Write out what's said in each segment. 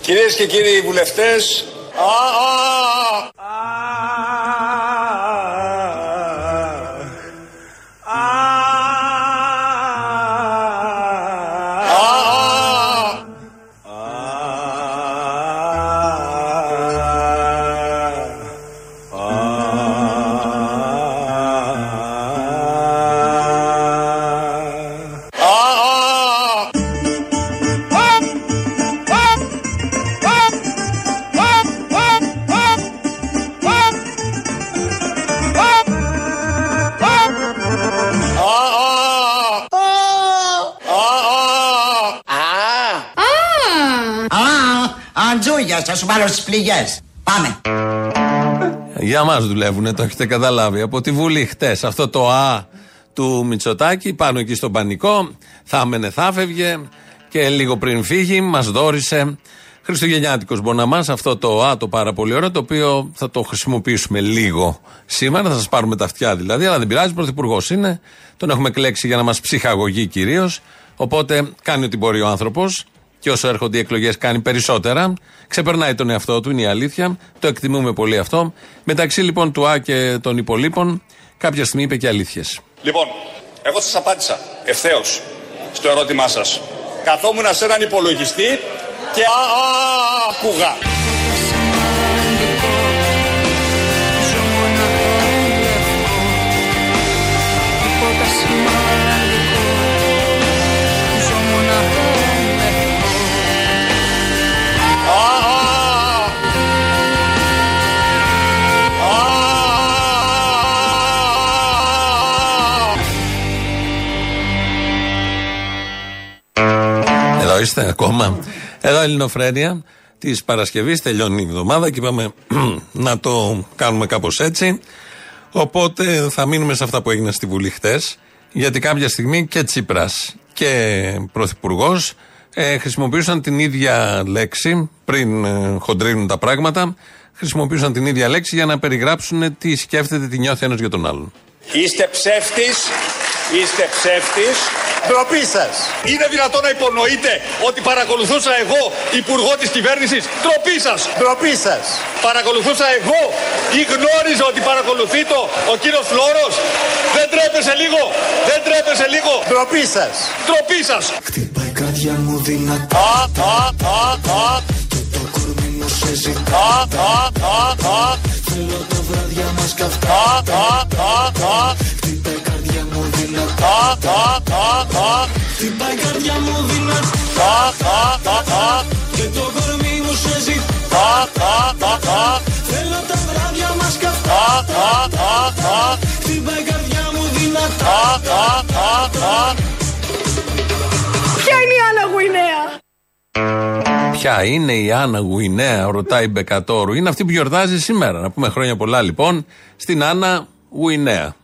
Κυρίες και κύριοι βουλευτές, θα σου βάλω στις πληγές. Πάμε. Για μας δουλεύουνε, το έχετε καταλάβει. Από τη Βουλή χτες αυτό το «Α» του Μητσοτάκη, πάνω εκεί στον πανικό, θα έμενε, θα φεύγε και λίγο πριν φύγει μας δόρισε χριστουγεννιάτικος μποναμάς αυτό το «Α» το πάρα πολύ ωραίο, το οποίο θα το χρησιμοποιήσουμε λίγο σήμερα, θα σας πάρουμε τα αυτιά δηλαδή, αλλά δεν πειράζει, πρωθυπουργός είναι, τον έχουμε κλέξει για να μας ψυχαγωγεί κυρίως, οπότε κάνει ό,τι μπορεί ο άνθρωπος. Και όσο έρχονται οι εκλογές κάνει περισσότερα. Ξεπερνάει τον εαυτό του, είναι η αλήθεια. Το εκτιμούμε πολύ αυτό. Μεταξύ λοιπόν του Α και των υπολείπων, κάποια στιγμή είπε και αλήθειες. Λοιπόν, εγώ σας απάντησα ευθέως στο ερώτημά σας. Καθόμουν σε έναν υπολογιστή και άκουγα. Εδώ είστε ακόμα. Εδώ η Ελληνοφρένεια της Παρασκευής, τελειώνει η εβδομάδα και είπαμε να το κάνουμε κάπως έτσι. Οπότε θα μείνουμε σε αυτά που έγιναν στη Βουλή χτες, γιατί κάποια στιγμή και Τσίπρας και Πρωθυπουργός χρησιμοποιούσαν την ίδια λέξη, πριν χοντρίνουν τα πράγματα, χρησιμοποιούσαν την ίδια λέξη για να περιγράψουν τι σκέφτεται, τι νιώθει ένας για τον άλλον. Είστε ψεύτης, είστε ψεύτης. Ντροπή σας. Είναι δυνατόν να υπονοείτε ότι παρακολουθούσα εγώ υπουργό της κυβέρνησης? Ντροπή σας. Ντροπή σας. Παρακολουθούσα εγώ ή γνώριζα ότι παρακολουθεί το ο κύριος Φλώρος? Δεν τρέπεσε λίγο? Δεν τρέπεσε λίγο? Ντροπή σας. Ντροπή σας. Χτυπάει η καρδιά μου δυνατά. Το κορμί μου σε ζητά. Θέλω το βράδια μας κι αυτά. Χτυπάει η καρδιά μου δυνατά. Χτυπάει η καρδιά μου δυνατά. Και το κορμί μου σε ζητά. Θέλω τα βράδια μας κι αυτά. Χτυπάει η καρδιά μου δυνατά. Ποια είναι η Άννα Γουινέα? Ποια είναι η Άννα Γουινέα, ρωτάει Μπεκατόρου. Είναι αυτή που γιορτάζει σήμερα. Να πούμε χρόνια πολλά λοιπόν στην Άννα Γουινέα.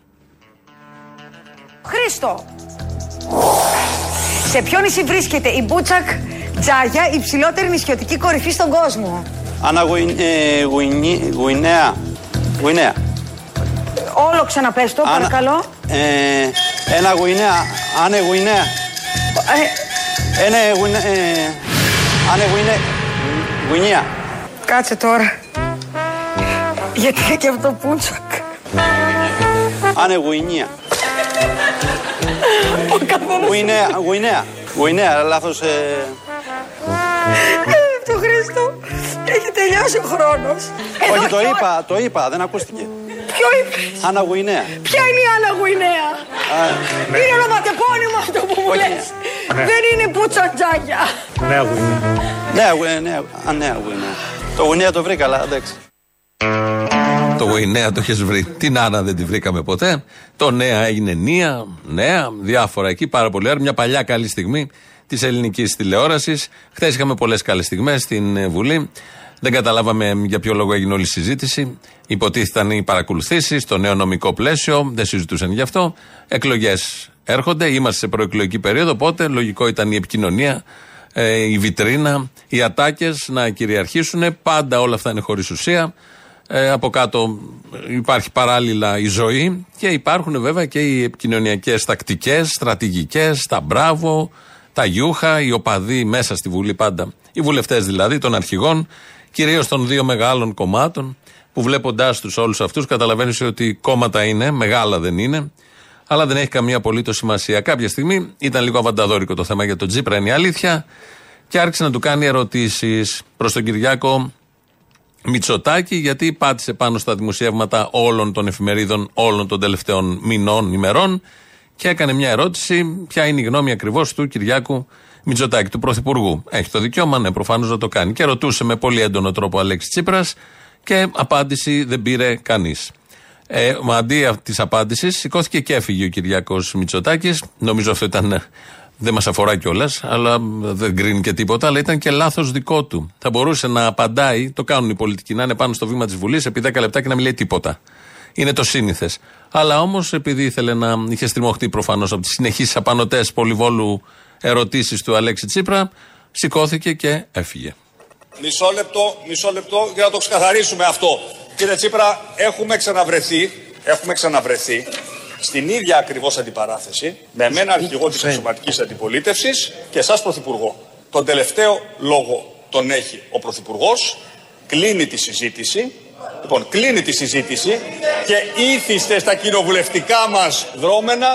Χρήστο, σε ποιο νησί βρίσκεται η Μπούτσακ Τζάγια, η ψηλότερη νησιωτική κορυφή στον κόσμο? Άννα Γουινέα. Γουινέα. Όλο ξαναπες το, παρακαλώ. Ένα Γουινέα. Άνε Γουινέα. Γουινέα. Κάτσε τώρα. Γιατί και αυτό Πούτσακ. Άνε Γουινέα. Γουινέα. Γουινέα, λάθος. Το Χρήστο, έχει τελειώσει ο χρόνος. Όχι, το είπα, δεν ακούστηκε. Ποιο είπες? Άννα Γουινέα. Ποια είναι η Άννα Γουινέα? Είναι ονοματεπώνυμο αυτό που μου λες. Δεν είναι Πουτσαντζάκια. Νέα Γουινέα. Νέα Γουινέα. Το Γουινέα το βρήκα, αλλά εντάξει. Το Γουινέα το έχεις βρει. Την Άννα δεν τη βρήκαμε ποτέ. Το Νέα έγινε Νία, Νέα, διάφορα εκεί, πάρα πολύ ωραία. Μια παλιά καλή στιγμή της ελληνικής τηλεόρασης. Χθες είχαμε πολλές καλές στιγμές στην Βουλή. Δεν καταλάβαμε για ποιο λόγο έγινε όλη η συζήτηση. Υποτίθεταν οι παρακολουθήσεις, το νέο νομικό πλαίσιο, δεν συζητούσαν γι' αυτό. Εκλογές έρχονται, είμαστε σε προεκλογική περίοδο, οπότε λογικό ήταν η επικοινωνία, η βιτρίνα, οι ατάκες να κυριαρχήσουν. Πάντα όλα αυτά είναι χωρίς ουσία. Από κάτω υπάρχει παράλληλα η ζωή και υπάρχουν βέβαια και οι επικοινωνιακές τακτικές, στρατηγικές, τα μπράβο, τα γιούχα, οι οπαδοί μέσα στη Βουλή πάντα, οι βουλευτές δηλαδή των αρχηγών, κυρίως των δύο μεγάλων κομμάτων, που βλέποντάς τους όλους αυτούς καταλαβαίνεις ότι κόμματα είναι, μεγάλα δεν είναι, αλλά δεν έχει καμία απολύτως σημασία. Κάποια στιγμή ήταν λίγο αβανταδόρικο το θέμα για τον Τσίπρα, είναι η αλήθεια, και άρχισε να του κάνει ερωτήσεις προς τον Κυριάκο Μητσοτάκη, γιατί πάτησε πάνω στα δημοσιεύματα όλων των εφημερίδων όλων των τελευταίων μηνών, ημερών, και έκανε μια ερώτηση: ποια είναι η γνώμη ακριβώς του Κυριάκου Μητσοτάκη, του Πρωθυπουργού. Έχει το δικαίωμα, ναι, προφανώς να το κάνει. Και ρωτούσε με πολύ έντονο τρόπο ο Αλέξης Τσίπρας και απάντηση δεν πήρε κανείς. Αντί της απάντησης, σηκώθηκε και έφυγε ο Κυριάκος Μητσοτάκης. Νομίζω αυτό ήταν. Δεν μας αφορά κιόλας, αλλά δεν κρίνει και τίποτα. Αλλά ήταν και λάθος δικό του. Θα μπορούσε να απαντάει, το κάνουν οι πολιτικοί, να είναι πάνω στο βήμα της Βουλής επί 10 λεπτά και να μην λέει τίποτα. Είναι το σύνηθες. Αλλά όμως, επειδή ήθελε να είχε στριμωχτεί προφανώς από τις συνεχείς απανωτές πολυβόλου ερωτήσεις του Αλέξη Τσίπρα, σηκώθηκε και έφυγε. Μισό λεπτό για να το ξεκαθαρίσουμε αυτό. Κύριε Τσίπρα, έχουμε ξαναβρεθεί. Στην ίδια ακριβώς αντιπαράθεση, με εμένα αρχηγό της εξωματικής αντιπολίτευσης και εσάς πρωθυπουργό. Τον τελευταίο λόγο τον έχει ο πρωθυπουργός, κλείνει τη συζήτηση και ήθιστε στα κοινοβουλευτικά μας δρόμενα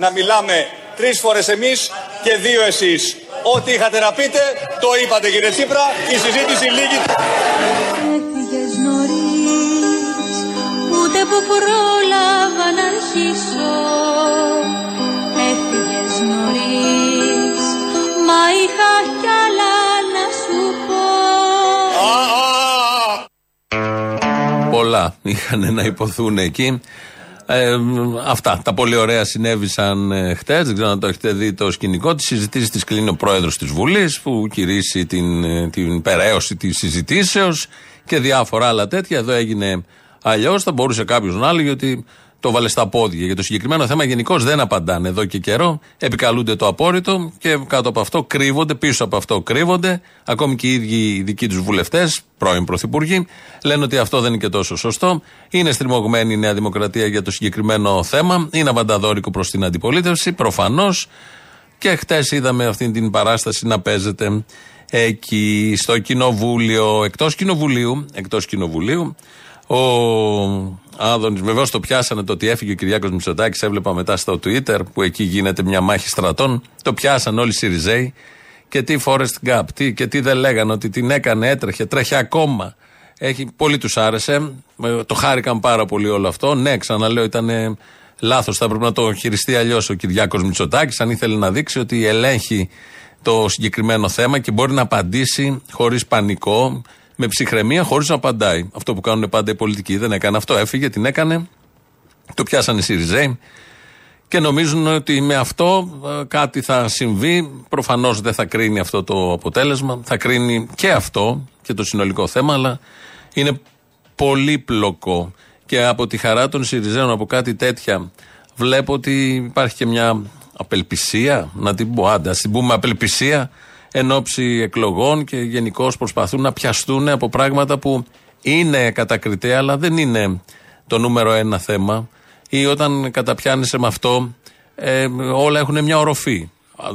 να μιλάμε 3 φορές εμείς και 2 εσείς. Ό,τι είχατε να πείτε, το είπατε κύριε Τσίπρα, η συζήτηση λίγη. Έφυγες νωρίς, ούτε που πρόλαβα να αρχίσω. Έφυγες νωρίς, μα είχα κι άλλα να σου πω. Πολλά είχαν να υποθούν εκεί. Αυτά τα πολύ ωραία συνέβησαν χτες. Δεν ξέρω αν το έχετε δει το σκηνικό. Τις συζητήσεις τις κλείνει ο πρόεδρος της Βουλής, που κηρύσσει την περαίωση της συζητήσεως και διάφορα άλλα τέτοια. Εδώ έγινε αλλιώς. Θα μπορούσε κάποιος να λέει ότι το βάλε στα πόδια. Για το συγκεκριμένο θέμα γενικώς δεν απαντάνε εδώ και καιρό. Επικαλούνται το απόρριτο και κάτω από αυτό κρύβονται, πίσω από αυτό κρύβονται. Ακόμη και οι ίδιοι οι δικοί τους βουλευτές, πρώην πρωθυπουργοί, λένε ότι αυτό δεν είναι και τόσο σωστό. Είναι στριμωγμένη η Νέα Δημοκρατία για το συγκεκριμένο θέμα. Είναι αβανταδόρικο προς την αντιπολίτευση, προφανώς. Και χτες είδαμε αυτή την παράσταση να παίζεται εκεί στο κοινοβούλιο, εκτός κοινοβουλίου. Ο Άδωνης, βεβαίως το πιάσανε το ότι έφυγε ο Κυριάκος Μητσοτάκης, έβλεπα μετά στο Twitter που εκεί γίνεται μια μάχη στρατών, το πιάσανε όλοι οι ΣΥΡΙΖΕΙ και τι Forest Gap, τι δεν λέγανε, ότι την έκανε, έτρεχε, τρέχει ακόμα. Πολύ τους άρεσε, το χάρηκαν πάρα πολύ όλο αυτό. Ναι, ξαναλέω, ήταν λάθος, θα πρέπει να το χειριστεί αλλιώς ο Κυριάκος Μητσοτάκης, αν ήθελε να δείξει ότι ελέγχει το συγκεκριμένο θέμα και μπορεί να απαντήσει χωρίς πανικό, με ψυχραιμία, χωρίς να απαντάει. Αυτό που κάνουν πάντα οι πολιτικοί. Δεν έκανε αυτό, έφυγε, την έκανε, το πιάσανε οι ΣΥΡΙΖΕΙ και νομίζουν ότι με αυτό κάτι θα συμβεί. Προφανώς δεν θα κρίνει αυτό το αποτέλεσμα, θα κρίνει και αυτό και το συνολικό θέμα, αλλά είναι πολύπλοκο και από τη χαρά των ΣΥΡΙΖΕΙΟΝ από κάτι τέτοια βλέπω ότι υπάρχει και μια απελπισία, να την πω, άντα, στην πούμε απελπισία, εν ώψη εκλογών και γενικώς προσπαθούν να πιαστούν από πράγματα που είναι κατακριτέα, αλλά δεν είναι το νούμερο ένα θέμα, ή όταν καταπιάνεσαι με αυτό όλα έχουν μια οροφή.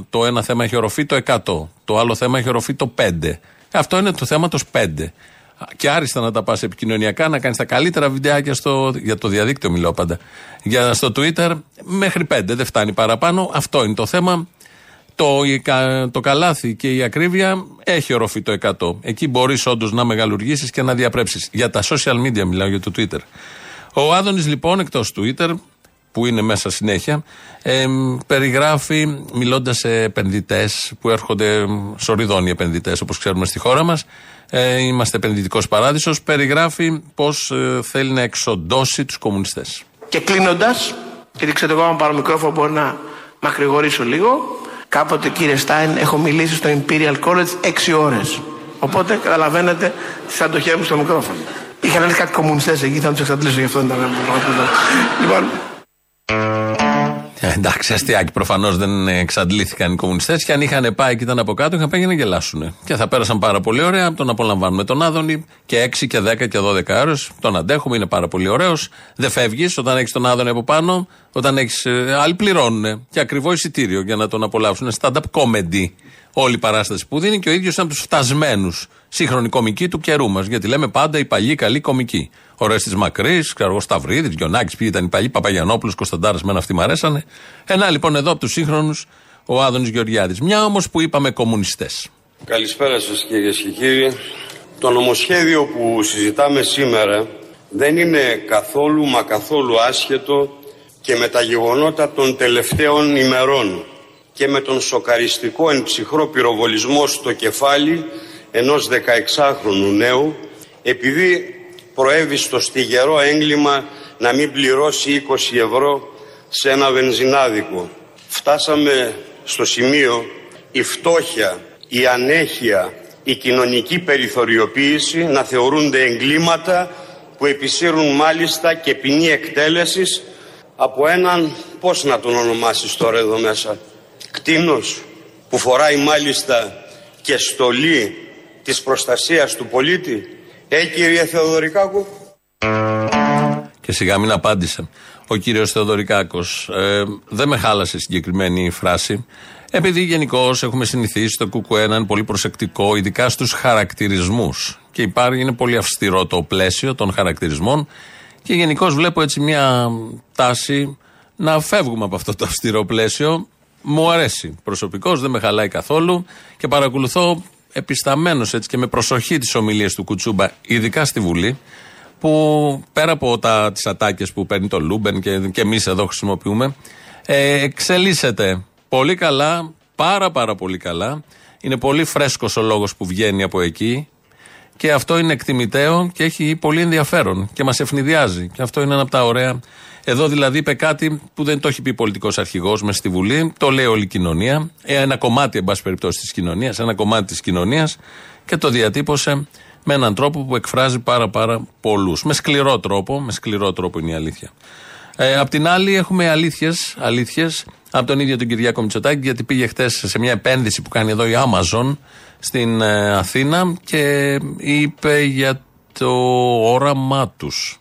Το ένα θέμα έχει οροφή το 100, το άλλο θέμα έχει οροφή το 5. Αυτό είναι το θέμα το 5. Και άριστα να τα πας επικοινωνιακά, να κάνεις τα καλύτερα βιντεάκια για το διαδίκτυο μιλώ πάντα, στο Twitter μέχρι 5, δεν φτάνει παραπάνω, αυτό είναι το θέμα. Το καλάθι και η ακρίβεια έχει οροφή το 100. Εκεί μπορείς όντως να μεγαλουργήσεις και να διαπρέψεις. Για τα social media μιλάω, για το Twitter. Ο Άδωνης λοιπόν, εκτός Twitter, που είναι μέσα συνέχεια, περιγράφει μιλώντας σε επενδυτές που έρχονται, σοριδώνει επενδυτές όπως ξέρουμε στη χώρα μας, είμαστε επενδυτικός παράδεισος, περιγράφει πως θέλει να εξοντώσει τους κομμουνιστές. Και κλείνοντας, και δείξτε εγώ, αν πάρω μικρόφωνο μπορεί να μακρηγορήσω λίγο. Κάποτε, κύριε Στάιν, έχω μιλήσει στο Imperial College 6 ώρες. Οπότε καταλαβαίνετε, σαν το χέρι μου στο μικρόφωνο. Είχαν έρθει κάτι κομμουνιστές εκεί, θα τους εξαντλήσω, γι' αυτό ήταν. Λοιπόν. Εντάξει, αστείακι. Προφανώς δεν εξαντλήθηκαν οι κομμουνιστές και αν είχαν πάει και ήταν από κάτω, είχαν πάει για να γελάσουν. Και θα πέρασαν πάρα πολύ ωραία. Τον απολαμβάνουμε τον Άδωνη και 6 και 10 και 12 ώρες. Τον αντέχουμε, είναι πάρα πολύ ωραίος. Δεν φεύγεις όταν έχεις τον Άδωνη από πάνω. Όταν έχεις. Άλλοι πληρώνουν και ακριβό εισιτήριο για να τον απολαύσουν. Stand-up comedy. Όλη η παράσταση που δίνει και ο ίδιος είναι από τους φτασμένους σύγχρονοι κομικοί του καιρού μας. Γιατί λέμε πάντα οι παλιοί καλοί κομικοί. Ο Ρέστης Μακρύς, ο Σταυρίδης, Γιονάκης, ποιοι ήταν οι παλιοί, Παπαγιανόπουλος, Κωνσταντάρας, μένα αυτοί μ' αρέσανε. Ένα λοιπόν εδώ από τους σύγχρονους, ο Άδωνης Γεωργιάδης. Μια όμως που είπαμε κομμουνιστές. Καλησπέρα σας κυρίες και κύριοι. Το νομοσχέδιο που συζητάμε σήμερα δεν είναι καθόλου μα καθόλου άσχετο και με τα γεγονότα των τελευταίων ημερών. Και με τον σοκαριστικό εν ψυχρό πυροβολισμό στο κεφάλι ενός 16χρονου νέου, επειδή προέβη στο στιγερό έγκλημα να μην πληρώσει 20 ευρώ σε ένα βενζινάδικο. Φτάσαμε στο σημείο η φτώχεια, η ανέχεια, η κοινωνική περιθωριοποίηση να θεωρούνται εγκλήματα που επισύρουν μάλιστα και ποινή εκτέλεσης από έναν, πώς να τον ονομάσεις τώρα εδώ μέσα, κτήνος που φοράει μάλιστα και στολή της προστασίας του πολίτη. Κύριε Θεοδωρικάκο. Και σιγά μην απάντησε ο κύριος Θεοδωρικάκος. Δεν με χάλασε συγκεκριμένη φράση. Επειδή γενικώς έχουμε συνηθίσει στο Κουκουέ έναν πολύ προσεκτικό, ειδικά στους χαρακτηρισμούς. Και υπάρχει, είναι πολύ αυστηρό το πλαίσιο των χαρακτηρισμών. Και γενικώς βλέπω έτσι μια τάση να φεύγουμε από αυτό το αυστηρό πλαίσιο. Μου αρέσει προσωπικώς, δεν με χαλάει καθόλου και παρακολουθώ επισταμμένος έτσι και με προσοχή τις ομιλίες του Κουτσούμπα, ειδικά στη Βουλή, που πέρα από τις ατάκες που παίρνει το Λούμπεν και εμείς εδώ χρησιμοποιούμε, εξελίσσεται πολύ καλά, πάρα πολύ καλά. Είναι πολύ φρέσκος ο λόγος που βγαίνει από εκεί και αυτό είναι εκτιμητέο και έχει πολύ ενδιαφέρον και μας ευνηδιάζει και αυτό είναι ένα από τα ωραία. Εδώ δηλαδή είπε κάτι που δεν το έχει πει πολιτικός αρχηγός μες στη Βουλή, το λέει όλη η κοινωνία, ένα κομμάτι εν πάση περιπτώσει της κοινωνίας, ένα κομμάτι της κοινωνίας και το διατύπωσε με έναν τρόπο που εκφράζει πάρα πολλούς. Με σκληρό τρόπο, είναι η αλήθεια. Απ' την άλλη έχουμε αλήθειες από τον ίδιο τον Κυριάκο Μητσοτάκη, γιατί πήγε χτες σε μια επένδυση που κάνει εδώ η Amazon στην Αθήνα και είπε για το όραμά τους.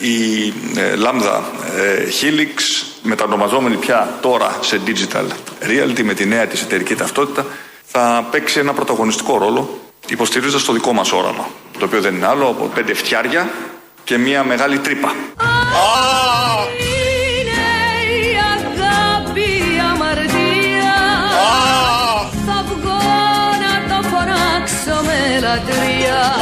Η Lambda Hellix, μετανομαζόμενη πια τώρα σε digital reality με τη νέα της εταιρική ταυτότητα, θα παίξει ένα πρωταγωνιστικό ρόλο υποστηρίζοντας το δικό μας όραμα, το οποίο δεν είναι άλλο από 5 φτιάρια και μια μεγάλη τρύπα. Θα βγω να το φωνάξω με λατρεία.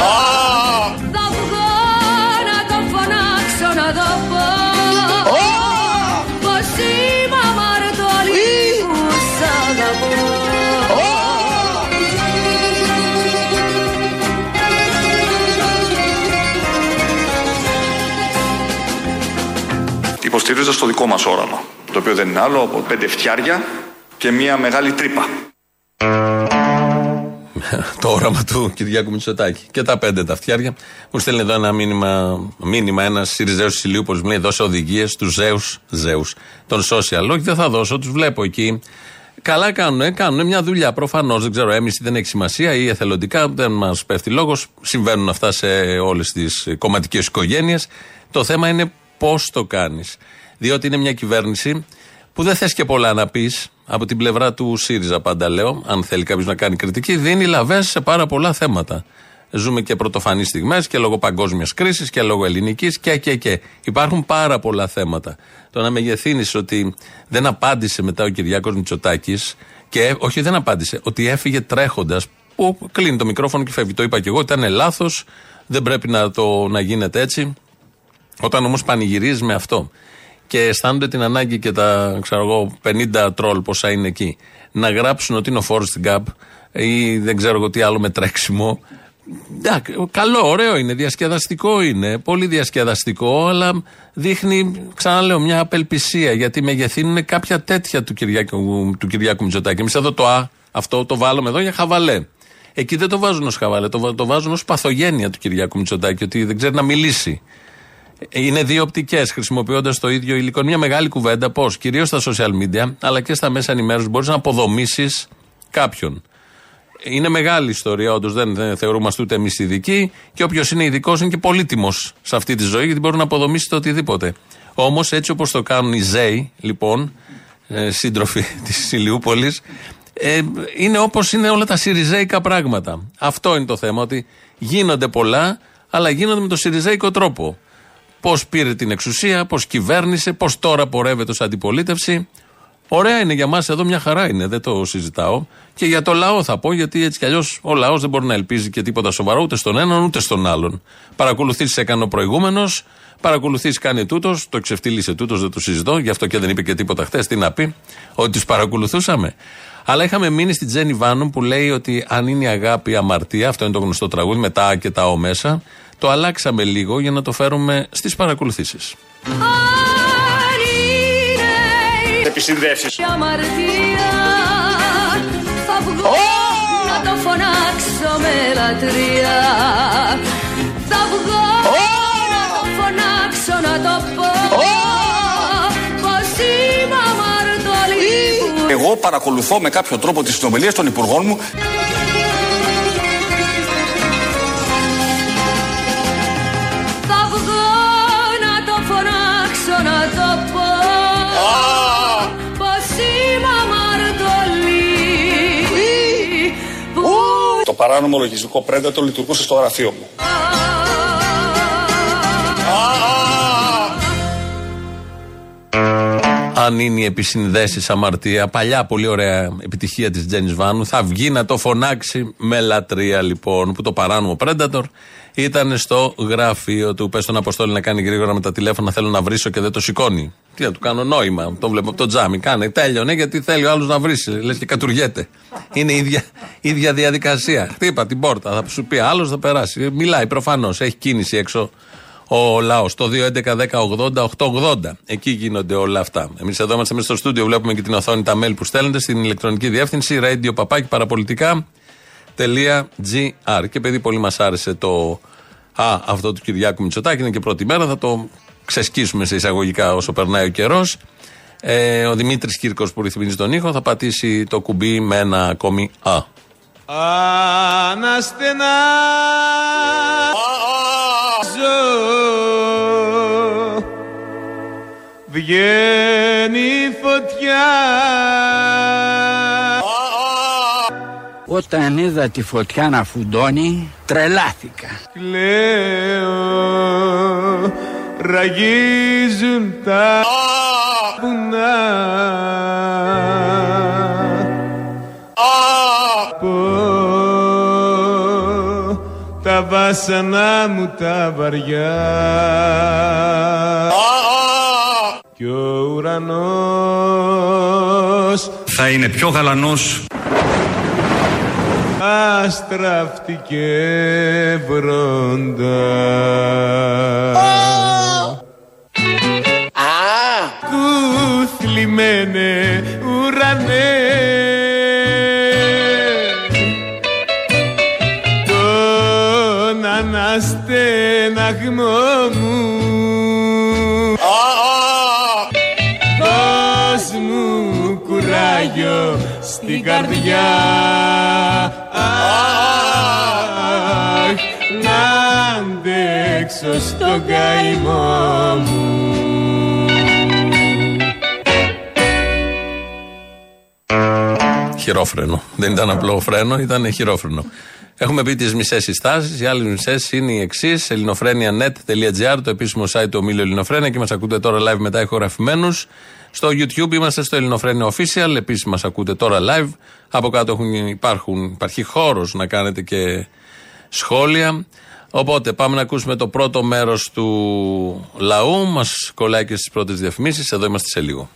Υποστηρίζοντας το δικό μας όραμα, το οποίο δεν είναι άλλο από 5 φτιάρια και μια μεγάλη τρύπα. Το όραμα του Κυριάκου Μητσοτάκη και τα 5 τα φτιάρια. Μου στέλνει εδώ ένα μήνυμα ένας ΣΥΡΙΖΑΕΟΣ της Ηλίου, μου λέει δώσε οδηγίες στους Ζέους των social. Όχι, δεν θα δώσω, τους βλέπω εκεί. Καλά κάνουν μια δουλειά προφανώς, δεν ξέρω, έμιση δεν έχει σημασία ή εθελοντικά, δεν μας πέφτει λόγος. Συμβαίνουν αυτά σε όλες τις κομματικές οικογένειες. Το θέμα είναι πώς το κάνεις. Διότι είναι μια κυβέρνηση που δεν θες και πολλά να πεις από την πλευρά του ΣΥΡΙΖΑ, πάντα λέω. Αν θέλει κάποιος να κάνει κριτική, δίνει λαβές σε πάρα πολλά θέματα. Ζούμε και πρωτοφανείς στιγμές και λόγω παγκόσμιας κρίσης και λόγω ελληνικής και. Υπάρχουν πάρα πολλά θέματα. Το να μεγεθύνεις ότι δεν απάντησε μετά ο Κυριάκος Μητσοτάκης και όχι δεν απάντησε, ότι έφυγε τρέχοντας, που κλείνει το μικρόφωνο και φεύγει. Το είπα και εγώ, ήταν λάθος, δεν πρέπει να γίνεται έτσι. Όταν όμως πανηγυρίζεις με αυτό και αισθάνονται την ανάγκη και τα 50 τρόλ πόσα είναι εκεί να γράψουν ότι είναι ο Forrest Gump ή δεν ξέρω εγώ τι άλλο με τρέξιμο, καλό, ωραίο είναι, διασκεδαστικό είναι, πολύ διασκεδαστικό, αλλά δείχνει, ξαναλέω, μια απελπισία γιατί μεγεθύνουν κάποια τέτοια του Κυριάκου Μητσοτάκη. Εμείς εδώ το αυτό το βάλουμε εδώ για χαβαλέ. Εκεί δεν το βάζουν ως χαβαλέ, το βάζουν ως παθογένεια του Κυριάκου Μητσοτάκη, ότι δεν ξέρει να μιλήσει. Είναι δύο οπτικές χρησιμοποιώντας το ίδιο υλικό. Μια μεγάλη κουβέντα πώς κυρίως στα social media αλλά και στα μέσα ενημέρωσης μπορείς να αποδομήσεις κάποιον. Είναι μεγάλη ιστορία, όντως δεν θεωρούμαστε ούτε εμείς ειδικοί και όποιος είναι ειδικός είναι και πολύτιμος σε αυτή τη ζωή γιατί μπορεί να αποδομήσει το οτιδήποτε. Όμως έτσι όπως το κάνουν οι ΖΕΙ, λοιπόν, σύντροφοι της Ηλιούπολης, είναι όπως είναι όλα τα σιριζέικα πράγματα. Αυτό είναι το θέμα, ότι γίνονται πολλά, αλλά γίνονται με το σιριζέικο τρόπο. Πώς πήρε την εξουσία, πώς κυβέρνησε, πώς τώρα πορεύεται ως αντιπολίτευση. Ωραία είναι για μας εδώ, μια χαρά είναι, δεν το συζητάω. Και για το λαό θα πω, γιατί έτσι κι αλλιώς ο λαός δεν μπορεί να ελπίζει και τίποτα σοβαρό ούτε στον έναν ούτε στον άλλον. Παρακολουθήσεις έκανε ο προηγούμενος, παρακολουθήσεις κάνει τούτος, το ξεφτύλισε τούτος, δεν το συζητώ, γι' αυτό και δεν είπε και τίποτα χθες. Τι να πει, ότι τους παρακολουθούσαμε. Αλλά είχαμε μείνει στην Τζένι Βάνου που λέει ότι αν είναι η αγάπη αμαρτία, αυτό είναι το γνωστό τραγούδι με τα και τα ο μέσα, το αλλάξαμε λίγο για να το φέρουμε στις παρακολουθήσεις. Επισυνδεύσεις. Η αμαρτία θα βγω να το φωνάξω με λατρεία. Θα βγω να το φωνάξω να το πω πως είμαι αμαρτωλή. Εγώ παρακολουθώ με κάποιο τρόπο τις συνομιλίες των υπουργών μου. Θα βγω να το φωνάξω να το πω. Το παράνομο λογιστικό πρέντατο λειτουργούσε στο γραφείο μου. Αν είναι οι επισυνδέσεις αμαρτία, παλιά πολύ ωραία επιτυχία της Τζένις Βάνου, θα βγει να το φωνάξει με λατρεία, λοιπόν, που το παράνομο πρέντατορ ήταν στο γραφείο του. Πες τον Αποστόλη να κάνει γρήγορα με τα τηλέφωνα, θέλω να βρίσω και δεν το σηκώνει. Τι να του κάνω νόημα, το βλέπω από το τζάμι, κάνε, τέλειωνε γιατί θέλει ο άλλος να βρίσει, λες και κατουργέται. Είναι η ίδια διαδικασία, χτύπα την πόρτα, θα σου πει άλλος θα περάσει, μιλάει προφανώς, έχει κίνηση έξω ο λαός. Το 2.11.10.80.880, εκεί γίνονται όλα αυτά. Εμείς εδώ είμαστε μέσα στο στούντιο, βλέπουμε και την οθόνη τα mail που στέλνετε στην ηλεκτρονική διεύθυνση radio.papaki.parapolitica.gr. Και επειδή πολύ μας άρεσε το αυτό του Κυριάκου Μητσοτάκη, είναι και πρώτη μέρα, θα το ξεσκίσουμε σε εισαγωγικά όσο περνάει ο καιρός. Ο Δημήτρης Κύρκος που ρυθμίζει τον ήχο θα πατήσει το κουμπί με ένα ακόμη α. Αναστενάζω, βγαίνει φωτιά. Όταν είδα τη φωτιά να φουντώνει, τρελάθηκα. Κλαίω, ραγίζουν τα βουνά. Τα βάσανά μου τα βαριά. Κι ο ουρανός θα είναι πιο γαλανός. Αστραφτικέ βροντά. Κουθλιμένε ουρανέ, τον αναστεναγμό μου δώσ' μου κουράγιο στην καρδιά. Στον καημό μου. Χειρόφρενο. Δεν ήταν απλό φρένο, ήταν χειρόφρενο. Έχουμε πει τις μισές συστάσεις. Οι άλλες μισές είναι οι εξής: ελληνοφρένια.net.gr, το επίσημο site του ομίλου Ελληνοφρένια, και μας ακούτε τώρα live μετά ηχογραφημένους. Στο YouTube είμαστε στο Ελληνοφρένια Official, επίσης μας ακούτε τώρα live. Από κάτω υπάρχει χώρος να κάνετε και σχόλια. Οπότε πάμε να ακούσουμε το πρώτο μέρος του λαού. Μας κολλάει και στις πρώτες διαφημίσεις. Εδώ είμαστε σε λίγο.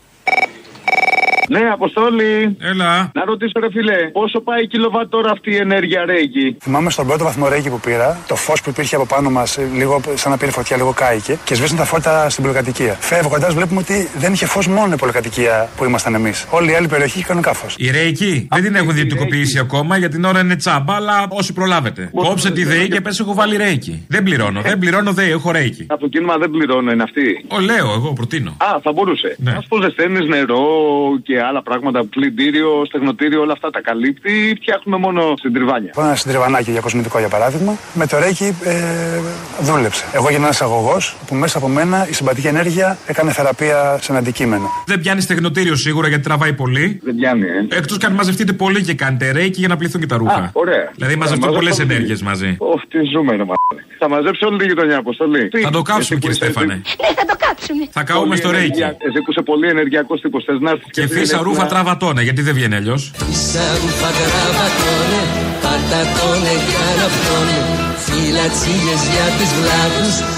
Ναι, Αποστόλη. Έλα. Να ρωτήσω, ρε φίλε, πόσο πάει η κιλοβάτ τώρα αυτή η ενέργεια ρέγγι? Θυμάμαι στον πρώτο βαθμό ρέγγι που πήρα, το φως που υπήρχε από πάνω μας, λίγο σαν να πήρε φωτιά, λίγο κάηκε και σβήσαν τα φώτα στην πολυκατοικία. Φεύγοντας, βλέπουμε ότι δεν είχε φως μόνο η πολυκατοικία που ήμασταν εμείς. Όλη η άλλη περιοχή είχε κανονικά φως. Η ρέγγι δεν την έχουν ιδιωτικοποιήσει ακόμα, για την ώρα είναι τσάμπα, αλλά όσοι προλάβετε. Κόψε τη ΔΕΗ και πες έχω βάλει ρέγγι. Δεν πληρώνω, δεν πληρώνω ΔΕΗ, έχω ρέγγι. Από κίνημα δεν πληρώνω, είναι αυτή. Ο λέω, εγώ προτείνω. Α, θα μπορούσε. Α πούμε, στέλνει νερό και άλλα πράγματα, πλυντήριο, στεγνοτήριο, όλα αυτά τα καλύπτει. Φτιάχνουμε μόνο συντριβάνια. Πάω ένα συντριβανάκι για κοσμητικό για παράδειγμα. Με το ρέγγι δούλεψε. Εγώ γίνω ένας αγωγός που μέσα από μένα η συμπατική ενέργεια έκανε θεραπεία σε ένα αντικείμενο. Δεν πιάνει στεγνοτήριο σίγουρα γιατί τραβάει πολύ. Δεν πιάνει, Εκτός και αν μαζευτείτε πολύ και κάνετε ρέγγι για να πληθούν και τα ρούχα. Α, ωραία. Δηλαδή μαζευτούν πολλές ενέργειες μαζί. Οχ, τι ζούμε, ρε μαλάκα. Θα μαζέψει όλη τη γειτονιά, Αποστολή. Θα το κάψουμε, κύριε Στέφανε. Θα καούμε στο ρέγγι. Εσύ που είσαι πολύ ενεργειακός τύπος, θες να έρθεις και φύσα ρούφα τραβατώνε, γιατί δεν βγαίνει αλλιώς. Φύσα ρούφα τραβατώνε, πατατώνε καραπτώνε, φυλατσίγες για τις βλάβους.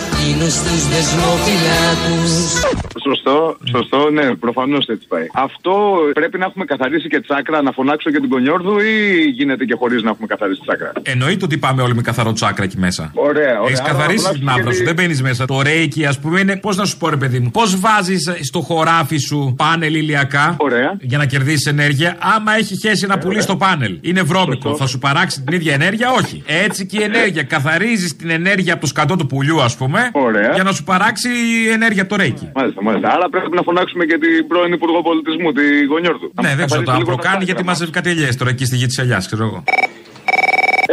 Σωστό, σωστό, ναι, προφανώς έτσι πάει. Αυτό πρέπει να έχουμε καθαρίσει και τσάκρα, να φωνάξω και την Κονιόρδου ή γίνεται και χωρίς να έχουμε καθαρίσει τσάκρα? Εννοείται ότι πάμε όλοι με καθαρό τσάκρα εκεί μέσα. Ωραία, ωραία. Έχεις καθαρίσει την άπλα σου, δεν μπαίνεις μέσα. Το ρέικι, ας πούμε, είναι, πώς να σου πω, ρε παιδί μου, πώς βάζεις στο χωράφι σου πάνελ ηλιακά για να κερδίσεις ενέργεια, άμα έχει χέσει να πουλήσεις το πάνελ. Είναι βρώμικο, θα σου παράξει την ίδια ενέργεια, όχι. Έτσι και η ενέργεια. Καθαρίζεις την ενέργεια από το σκατό του πουλιού, ας πούμε. Ωραία. Για να σου παράξει η ενέργεια το ρέικι. Μάλιστα, μάλιστα. Άρα πρέπει να φωνάξουμε και την πρώην Υπουργό Πολιτισμού, τη Γονιόρδου. Ναι, δεν ξέρω το αμπροκάνει γιατί μαζεύει κάτι ελιές τώρα εκεί στη γη της ελιάς, ξέρω εγώ.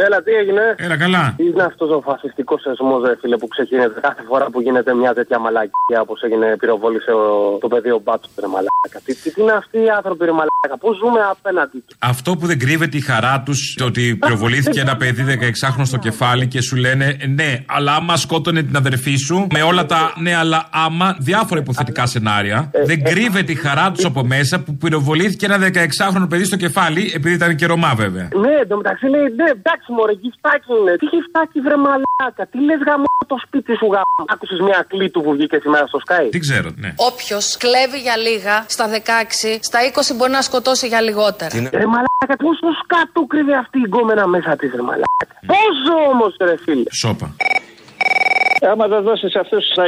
Έλα, τι έγινε? Έλα, καλά. Είναι αυτός ο φασιστικός σεσμός, ρε φίλε, που ξεκινάται κάθε φορά που γίνεται μια τέτοια μαλακία, όπως έγινε, πυροβόλησε το παιδί ο Μπάτσος, ρε μαλάκα. Τι είναι αυτοί οι άνθρωποι, ρε μαλάκα? Πώς ζούμε απέναντι τους? Αυτό που δεν κρύβεται η χαρά τους, το ότι πυροβολήθηκε ένα παιδί 16χρονο στο κεφάλι και σου λένε ναι, αλλά άμα σκότωνε την αδερφή σου, με όλα τα ναι, αλλά άμα, διάφορα υποθετικά σενάρια, δεν κρύβεται η χαρά τους από μέσα που πυροβολήθηκε ένα 16χρονο παιδί στο κεφάλι, επειδή ήταν και Ρωμά, βέβαια. Ναι, εντωμεταξύ λέει ναι, εντάξει. Μωρέ, γυφτάκι είναι. Τι γυφτάκι, βρε μαλάκα? Τι λες γαμό το σπίτι σου, γαμό? Άκουσες μια Κλήτου που βγήκε σήμερα στο Sky? Τι ξέρω, ναι. Όποιος κλέβει για λίγα, στα 16, στα 20 μπορεί να σκοτώσει για λιγότερα. Ρε μαλάκα, πόσο σκάτου κρύβει αυτή η γκόμενα μέσα της, ρε μαλάκα? Πόσο όμως, ρε φίλε? Σόπα. Άμα τα δώσει αυτού τα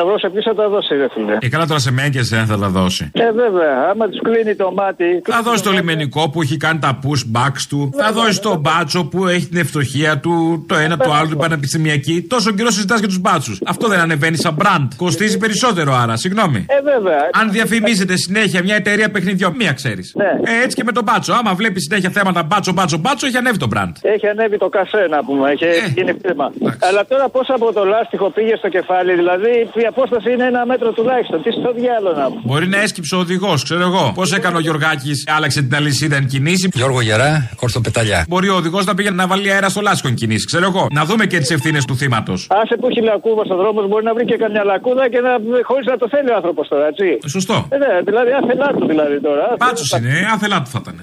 600 ευρώ, σε ποιου θα τα δώσει, ρε φίλε? Και καλά, τώρα σε μέγεθο δεν θα τα δώσει. Βέβαια, άμα του κλείνει το μάτι. Θα δώσει το λιμενικό που έχει κάνει τα push backs του. Θα δώσει τον μπάτσο που έχει την ευτυχία του, το ένα, το άλλο, την πανεπιστημιακή. Τόσο καιρό συζητά για του μπάτσου. Αυτό δεν ανεβαίνει σαν brand. Κοστίζει περισσότερο, άρα, συγγνώμη. Βέβαια. Αν διαφημίζεται συνέχεια μια εταιρεία παιχνιδιών, μία ξέρει. Ναι. Έτσι και με τον μπάτσο. Άμα βλέπει συνέχεια θέματα μπάτσο, έχει ανέβει το brand. Έχει ανέβει το καφέ, να πούμε. Έχει γίνει πτήμα. Αλλά τώρα πώ από το λάστιχο πήγε στο κεφάλι, δηλαδή η απόσταση είναι 1 μέτρο τουλάχιστον. Τι στο διάλογο να πω. Μπορεί να έσκυψε ο οδηγός, ξέρω εγώ. Πώς έκανε ο Γιωργάκης, άλλαξε την αλυσίδα εν κινήσει. Γιώργο Γερά, ορθοπεταλιά. Μπορεί ο οδηγός να πήγαινε να βάλει αέρα στο λάστιχο εν κινήσει, ξέρω εγώ. Να δούμε και τις ευθύνες του θύματος. Άσε που έχει λακκούβα στον δρόμο, μπορεί να βρει και καμιά λακκούδα και να χωρίς να το θέλει ο άνθρωπος τώρα, έτσι. Σωστό. Ναι, δηλαδή άθελά του δηλαδή τώρα. Πάτσος είναι, άθελά του θα ήταν.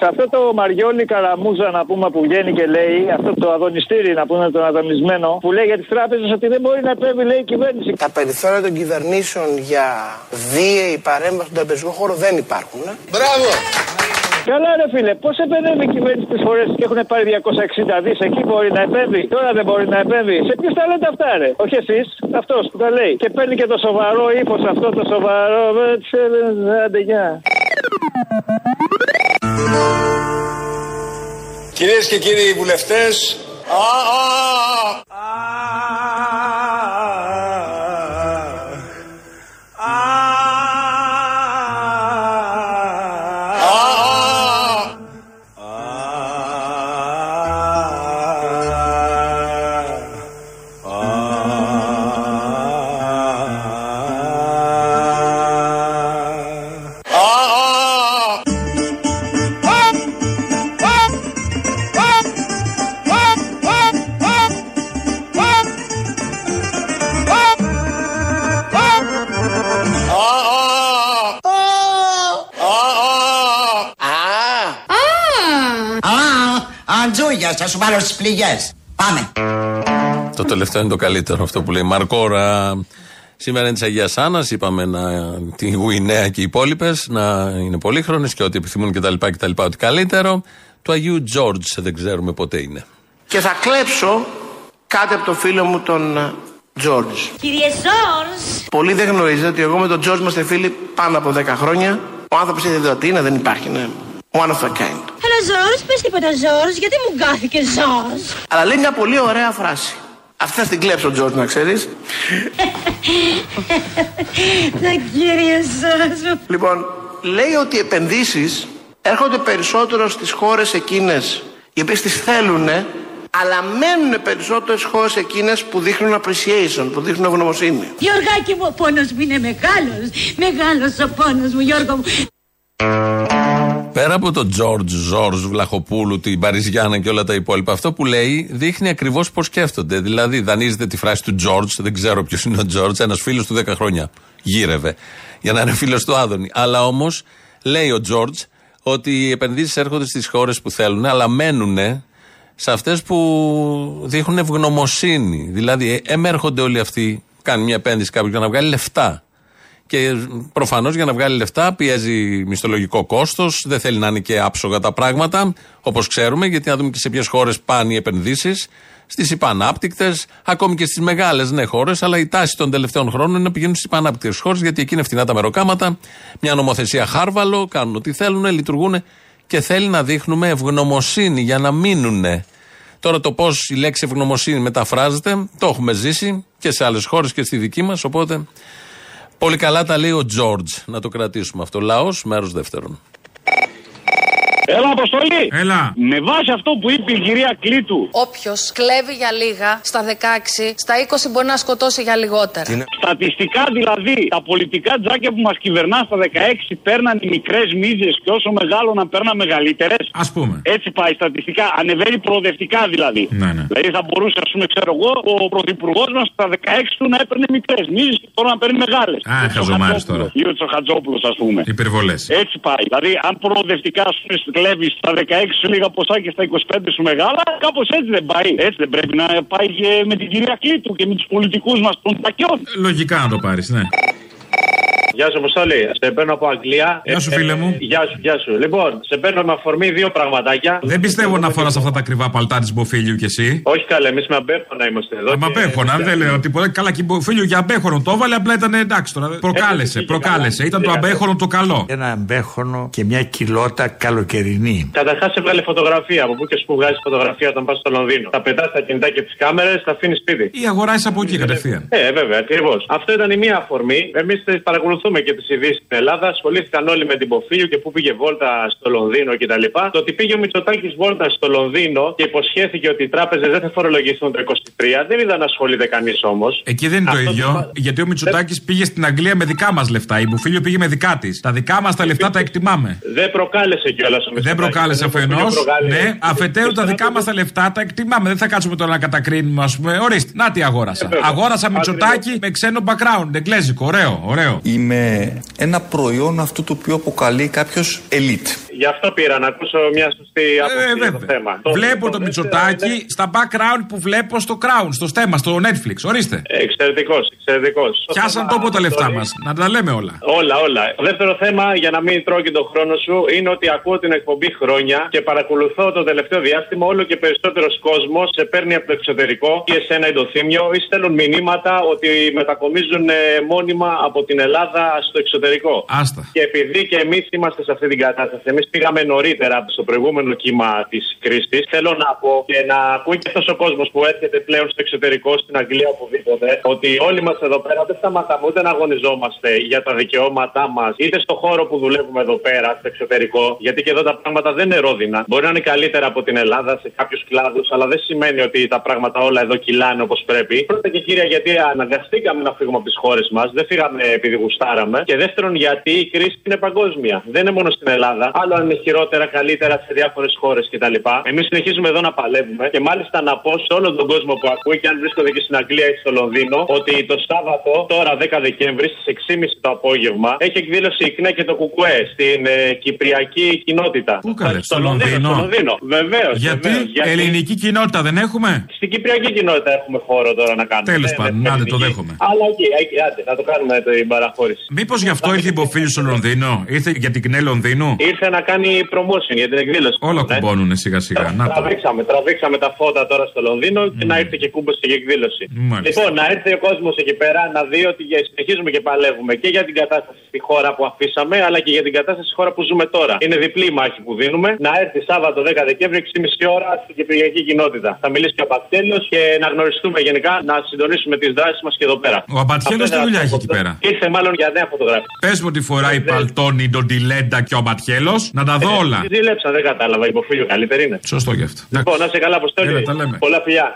Σε αυτό το Μαριόλι Καραμούζα, να πούμε, που βγαίνει και λέει, αυτό το αδωνιστήρι, να πούμε, τον αδωνισμένο, που λέει για τις τράπεζες ότι δεν μπορεί να επέμβει, λέει, η κυβέρνηση. Τα περιθώρια των κυβερνήσεων για δίαιη παρέμβαση στον τραπεζικό χώρο δεν υπάρχουν. Μπράβο! Καλά, ρε φίλε, πώς επενεύει η κυβέρνηση τις φορές και έχουν πάρει 260 δις, εκεί μπορεί να επέμβει, τώρα δεν μπορεί να επέμβει. Σε ποιους τα λέτε αυτά, ρε? Όχι εσείς, αυτός που τα λέει. Και παίρνει και το σοβαρό ύφος αυτό, το σοβαρό. Κυρίες και κύριοι βουλευτές, θα σου πάρω στις πληγές. Πάμε. Το τελευταίο είναι το καλύτερο, αυτό που λέει Μαρκόρα. Σήμερα είναι τη Αγία Άννα, είπαμε τη Γουινέα και οι υπόλοιπες να είναι πολύχρονες και ό,τι επιθυμούν κτλ. Ό,τι καλύτερο. Του Αγίου Τζόρτζ δεν ξέρουμε ποτέ είναι. Και θα κλέψω κάτι από το φίλο μου τον Τζόρτζ. Κύριε Τζόρτζ! Πολλοί δεν γνωρίζετε ότι εγώ με τον Τζόρτζ είμαστε φίλοι πάνω από 10 χρόνια. Ο άνθρωπος είναι δεδοτήνα, δεν υπάρχει, ναι. One of the kind. Έλα Ζόρζ, πες τίποτα Ζόρζ, γιατί μου γκάθηκε Ζόρζ. Αλλά λέει μια πολύ ωραία φράση. Αυτή θα την κλέψω Τζόρτζ, να ξέρεις. Τα κύριε Ζόρζ. Λοιπόν, λέει ότι οι επενδύσεις έρχονται περισσότερο στις χώρες εκείνες οι οποίες τις θέλουνε, αλλά μένουν περισσότερες χώρες εκείνες που δείχνουν appreciation, που δείχνουν ευγνωμοσύνη. Γιωργάκη μου, ο πόνος μου είναι μεγάλος. Μεγάλος ο πόνος μου, Γιώργο μου. Πέρα από τον Τζόρτζ Βλαχοπούλου, την Παριζιάννα και όλα τα υπόλοιπα, αυτό που λέει δείχνει ακριβώς πώς σκέφτονται. Δηλαδή, δανείζεται τη φράση του Τζόρτζ, δεν ξέρω ποιος είναι ο Τζόρτζ, ένας φίλος του 10 χρόνια. Γύρευε για να είναι φίλος του Άδωνη. Αλλά όμως λέει ο Τζόρτζ ότι οι επενδύσεις έρχονται στις χώρες που θέλουν, αλλά μένουν σε αυτές που δείχνουν ευγνωμοσύνη. Δηλαδή, εμέρχονται όλοι αυτοί, κάνουν μια επένδυση κάποιου για να βγάλει λεφτά. Και προφανώς για να βγάλει λεφτά πιέζει μισθολογικό κόστος, δεν θέλει να είναι και άψογα τα πράγματα, όπως ξέρουμε, γιατί να δούμε και σε ποιες χώρες πάνε οι επενδύσεις, στις υπανάπτυκτες, ακόμη και στις μεγάλες ναι, χώρες, αλλά η τάση των τελευταίων χρόνων είναι να πηγαίνουν στις υπανάπτυκτες χώρες, γιατί εκεί είναι φτηνά τα μεροκάματα, μια νομοθεσία χάρβαλο, κάνουν ό,τι θέλουν, λειτουργούν και θέλει να δείχνουμε ευγνωμοσύνη για να μείνουν. Τώρα το πώς η λέξη ευγνωμοσύνη μεταφράζεται, το έχουμε ζήσει και σε άλλες χώρες και στη δική μας, οπότε. Πολύ καλά τα λέει ο Τζόρτζ. Να το κρατήσουμε αυτό. Λαός, μέρος δεύτερον. Έλα, Αποστολή! Έλα! Με βάση αυτό που είπε η κυρία Κλήτου. Όποιος κλέβει για λίγα, στα 16, στα 20 μπορεί να σκοτώσει για λιγότερα. Είναι. Στατιστικά δηλαδή, τα πολιτικά τζάκια που μας κυβερνά στα 16 παίρναν οι μικρές μίζες και όσο μεγάλο να παίρναν μεγαλύτερες. Ας πούμε. Έτσι πάει στατιστικά. Ανεβαίνει προοδευτικά δηλαδή. Ναι, ναι. Δηλαδή θα μπορούσε, ας πούμε, ξέρω εγώ, ο πρωθυπουργός μας στα 16 του να έπαιρνε μικρές μίζες και τώρα να παίρνει μεγάλες. Α, χαζομάρες τώρα. Ή ο Τσοχατζόπουλος, ας πούμε. Υπερβολές. Έτσι πάει. Δηλαδή, αν προοδευτικά, ας πούμε, κλέβεις στα 16 σου λίγα ποσά και στα 25 σου μεγάλα, κάπως έτσι δεν πάει. Έτσι δεν πρέπει να πάει και με την κυρία Κλήτου και με τους πολιτικούς μας των τακιών. Λογικά να το πάρεις, ναι. Γεια σου, Αποστόλη. Σε παίρνω από Αγγλία. Γεια σου, φίλε μου. Γεια σου. Λοιπόν, σε παίρνω με αφορμή δύο πραγματάκια. Δεν πιστεύω να φοράς αυτά τα ακριβά παλτά της Μποφίλιου κι εσύ. Όχι, καλά, εμείς με αμπέχωνα είμαστε εδώ. Με αμπέχωνα, δεν λέω τίποτα. Καλά, και Μποφίλιου για αμπέχωνο το έβαλε, απλά ήταν εντάξει τώρα. Προκάλεσε. Ήταν το αμπέχωνο το καλό. Ένα αμπέχωνο και μια κιλότα καλοκαιρινή. Καταρχάς έβγαλε φωτογραφία. Από πού και σου βγάζει φωτογραφία όταν πας στο Λονδίνο. Τα πετάς τα κινητά και τις κάμερες, τα αφήνεις σπίτι. Ή αγοράζεις από εκεί κατευθείαν. Βέβαια, ακριβώς. Αυτό ήταν η μία αφορμή. Εμείς παρακολουθούμε και τις ειδήσεις στην Ελλάδα, ασχολήθηκαν όλοι με την Ποφίλιου και πού πήγε βόλτα στο Λονδίνο κτλ. Το ότι πήγε ο Μητσοτάκης βόλτα στο Λονδίνο και υποσχέθηκε ότι οι τράπεζες δεν θα φορολογηθούν το 23, δεν είδα να ασχολείται κανείς όμως. Εκεί δεν είναι αυτό το ίδιο, γιατί ο Μητσοτάκης πήγε στην Αγγλία με δικά μας λεφτά. Η Ποφίλιου πήγε με δικά της. Τα δικά μας τα λεφτά τα εκτιμάμε. Δεν προκάλεσε κιόλας ο Μητσοτάκης. Δεν προκάλεσε αφενός. Ναι, αφετέρου τα δικά μας τα λεφτά τα εκτιμάμε. Δεν θα κάτσουμε τώρα να κατακρίνουμε, ας πούμε. Ορίστε, να τι αγόρασα. Αγόρασα Μητσοτάκη με ξένο background, εγγλέζικο. Ωραίο. Με ένα προϊόν αυτού του οποίου αποκαλεί κάποιος elite. Γι' αυτό πήρα να ακούσω μια σωστή άποψη στο θέμα. Βλέπω το Μητσοτάκη στα background που βλέπω στο Crown, στο στέμα, στο Netflix. Ορίστε. Εξαιρετικός. Πιάσαν τόπο τα λεφτά μας. Να τα λέμε όλα. Όλα. Το δεύτερο θέμα, για να μην τρώω και τον χρόνο σου, είναι ότι ακούω την εκπομπή χρόνια και παρακολουθώ το τελευταίο διάστημα όλο και περισσότερος κόσμος σε παίρνει από το εξωτερικό και εσένα ή το Θήμιο ή στέλνουν μηνύματα ότι μετακομίζουν μόνιμα από την Ελλάδα στο εξωτερικό. Άστα. Και επειδή και εμείς είμαστε σε αυτή την κατάσταση, εμείς πήγαμε νωρίτερα στο προηγούμενο κύμα της κρίσης, θέλω να πω και να ακούει και αυτός ο κόσμος που έρχεται πλέον στο εξωτερικό, στην Αγγλία, οπουδήποτε, ότι όλοι μας εδώ πέρα δεν σταματάμε ούτε να αγωνιζόμαστε για τα δικαιώματά μας, είτε στο χώρο που δουλεύουμε εδώ πέρα, στο εξωτερικό, γιατί και εδώ τα πράγματα δεν είναι ρόδινα. Μπορεί να είναι καλύτερα από την Ελλάδα σε κάποιους κλάδους, αλλά δεν σημαίνει ότι τα πράγματα όλα εδώ κυλάνε όπως πρέπει. Πρώτα και κύρια, γιατί αναγκαστήκαμε να φύγουμε από τις χώρες μας, δεν φύγαμε επειδή γουστάραμε. Και δεύτερον, γιατί η κρίση είναι παγκόσμια. Δεν είναι μόνο στην Ελλάδα. Άλλο κάνουν χειρότερα, καλύτερα σε διάφορες χώρες κτλ. Εμείς συνεχίζουμε εδώ να παλεύουμε και μάλιστα να πω σε όλο τον κόσμο που ακούει και αν βρίσκονται και στην Αγγλία ή στο Λονδίνο ότι το Σάββατο, τώρα 10 Δεκέμβρη στις 6.30 το απόγευμα, έχει εκδήλωση η Κνέ και το Κουκουέ στην Κυπριακή κοινότητα. Πού καλέ, στο Λονδίνο. Στο Λονδίνο. Βεβαίως. Γιατί? Γιατί ελληνική κοινότητα δεν έχουμε. Στην Κυπριακή κοινότητα έχουμε χώρο τώρα να κάνουμε. Τέλος πάντων, άντε το δέχομαι. Αλλά εκεί, άντε, να το κάνουμε την παραχώρηση. Μήπως γι' αυτό ήρθε υποφίλη στο Λονδίνο, ήρθε για την Κνέ Λονδίνου. Ήρθε να κάνει promotion για την εκδήλωση. Όλα κουμπώνουνε σιγά σιγά. Τραβήξαμε τα φώτα τώρα στο Λονδίνο και να ήρθε και κούμπος και η εκδήλωση. Λοιπόν, να έρθει ο κόσμος εκεί πέρα να δει ότι συνεχίζουμε και παλεύουμε και για την κατάσταση στη χώρα που αφήσαμε, αλλά και για την κατάσταση στη χώρα που ζούμε τώρα. Είναι διπλή η μάχη που δίνουμε. Να έρθει Σάββατο 10 Δεκέμβρη, 6.30 ώρα στην Κυπριακή κοινότητα. Θα μιλήσει και ο Απατιέλος και να γνωριστούμε γενικά, να συντονίσουμε τις δράσεις μας και εδώ πέρα. Ο Απατιέλος τι δουλειά έχει εκεί πέρα. Ήρθε μάλλον για νέα φωτογραφία. Πες μου ότι φοράει παλτόνι, τον Τιλέντα και ο Απατιέλος, να τα δω όλα. Ζήλεψα, δεν κατάλαβα, υποφίλιο καλύτερη είναι. Σωστό γι' αυτό. Λοιπόν, να σε καλά, Αποστόλη. Πολλά φιλιά.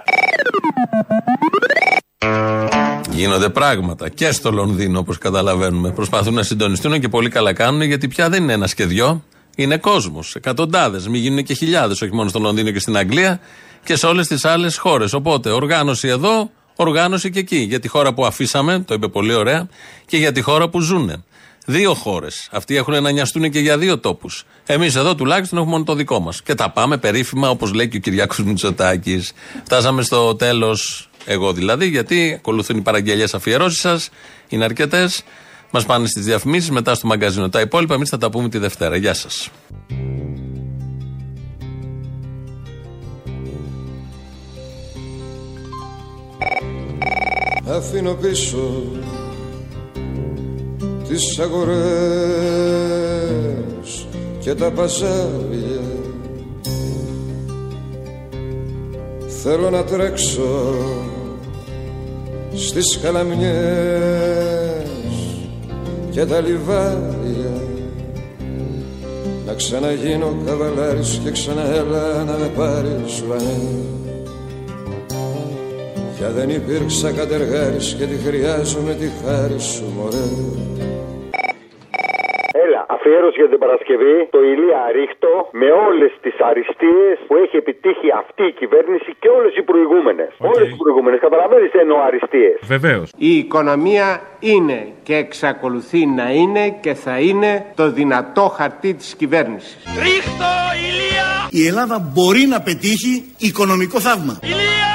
Γίνονται πράγματα και στο Λονδίνο, όπως καταλαβαίνουμε. Προσπαθούν να συντονιστούν και πολύ καλά κάνουν, γιατί πια δεν είναι ένας και δυο, είναι κόσμος. Εκατοντάδες, μην γίνουν και χιλιάδες, όχι μόνο στο Λονδίνο και στην Αγγλία και σε όλες τις άλλες χώρες. Οπότε, οργάνωση εδώ, οργάνωση και εκεί. Για τη χώρα που αφήσαμε, το είπε πολύ ωραία, και για τη χώρα που ζούνε. Δύο χώρες. Αυτοί έχουν να νοιαστούν και για δύο τόπους. Εμείς εδώ τουλάχιστον έχουμε μόνο το δικό μας. Και τα πάμε περίφημα, όπως λέει και ο Κυριάκος Μητσοτάκης. Φτάσαμε στο τέλος. Εγώ δηλαδή, γιατί ακολουθούν οι παραγγελίες αφιερώσεις σας, είναι αρκετές. Μας πάνε στις διαφημίσεις, μετά στο μαγκαζίνο. Τα υπόλοιπα εμείς θα τα πούμε τη Δευτέρα. Γεια σας. Αφήνω πίσω τις αγορές και τα παζάρια. Θέλω να τρέξω στις καλαμιές και τα λιβάρια, να ξαναγίνω καβαλάρης και ξαναέλα να με πάρεις βανί. Για δεν υπήρξα κατεργάρης και τη χρειάζομαι τη χάρη σου μωρέ. Αφιέρωση για την Παρασκευή, το Ηλία Ρίχτο, με όλες τις αριστείες που έχει επιτύχει αυτή η κυβέρνηση και όλες οι προηγούμενες. Okay. Όλες οι προηγούμενες, καταλαβαίνεις, εννοώ αριστείες. Βεβαίως. Η οικονομία είναι και εξακολουθεί να είναι και θα είναι το δυνατό χαρτί της κυβέρνησης. Ρίχτο, Ηλία! Η Ελλάδα μπορεί να πετύχει οικονομικό θαύμα. Ηλία!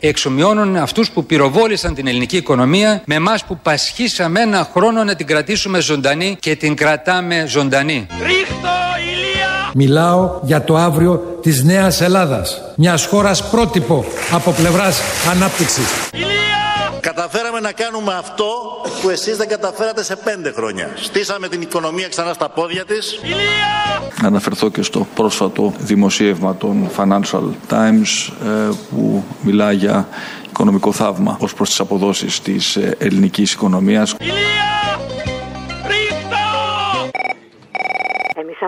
Εξομοιώνουν αυτούς που πυροβόλησαν την ελληνική οικονομία με εμάς που πασχίσαμε ένα χρόνο να την κρατήσουμε ζωντανή και την κρατάμε ζωντανή. Ρίχτω, Ηλία! Μιλάω για το αύριο της Νέας Ελλάδας, μιας χώρας πρότυπο από πλευράς ανάπτυξης. Ηλία! Καταφέραμε να κάνουμε αυτό που εσείς δεν καταφέρατε σε 5 χρόνια. Στήσαμε την οικονομία ξανά στα πόδια της. Ηλία! Αναφερθώ και στο πρόσφατο δημοσίευμα των Financial Times που μιλά για οικονομικό θαύμα ως προς τις αποδόσεις της ελληνικής οικονομίας. Ηλία!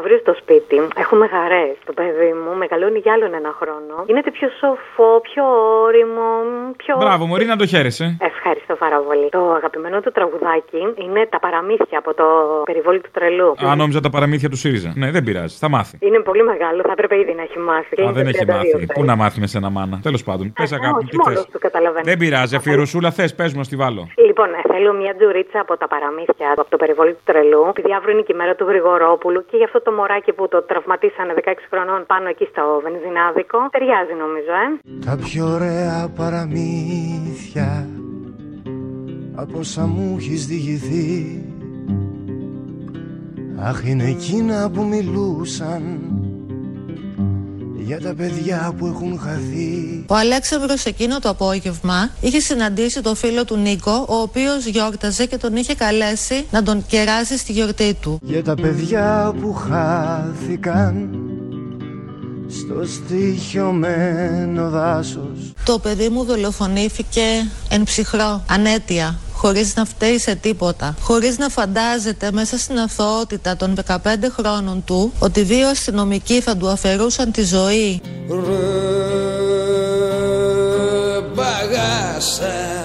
Αύριο στο σπίτι έχουμε χαρές. Το παιδί μου μεγαλώνει για άλλον 1 χρόνο. Γίνεται πιο σοφό, πιο όριμο, πιο. Μπράβο, μωρή, να το χαίρεσαι. Ευχαριστώ πάρα πολύ. Το αγαπημένο του τραγουδάκι είναι τα παραμύθια από το Περιβόλι του Τρελού. Α, νόμιζα τα παραμύθια του ΣΥΡΙΖΑ. Ναι, δεν πειράζει, θα μάθει. Είναι πολύ μεγάλο, θα έπρεπε ήδη να έχει μάθει. Α, δεν έχει μάθει. Πού να μάθει με σένα, μάνα. Τέλος πάντων, πες αγάπη, τι θες. Δεν πειράζει, αφιερωσούλα θες, πες μου, στη βάλω. Λοιπόν, θέλω μια τζουρίτσα από τα παραμύθια από το Περιβόλι του Τρελού, επειδή αύριο είναι και η μέρα του Γρηγορόπουλου και γι' αυτό το μωράκι που το τραυματίσανε 16 χρονών πάνω εκεί στο βενζινάδικο. Ταιριάζει νομίζω, Τα πιο ωραία παραμύθια από όσα μου έχεις διηγηθεί. Αχ, είναι εκείνα που μιλούσαν για τα παιδιά που έχουν χαθεί. Ο Αλέξανδρος εκείνο το απόγευμα είχε συναντήσει τον φίλο του Νίκο, ο οποίος γιόρταζε και τον είχε καλέσει να τον κεράσει στη γιορτή του. Για τα παιδιά που χάθηκαν στο στοιχειωμένο δάσος. Το παιδί μου δολοφονήθηκε εν ψυχρό, ανέτεια, χωρίς να φταίει σε τίποτα. Χωρίς να φαντάζεται μέσα στην αθωότητα των 15 χρόνων του ότι 2 αστυνομικοί θα του αφαιρούσαν τη ζωή. Ρε μπαγάσα,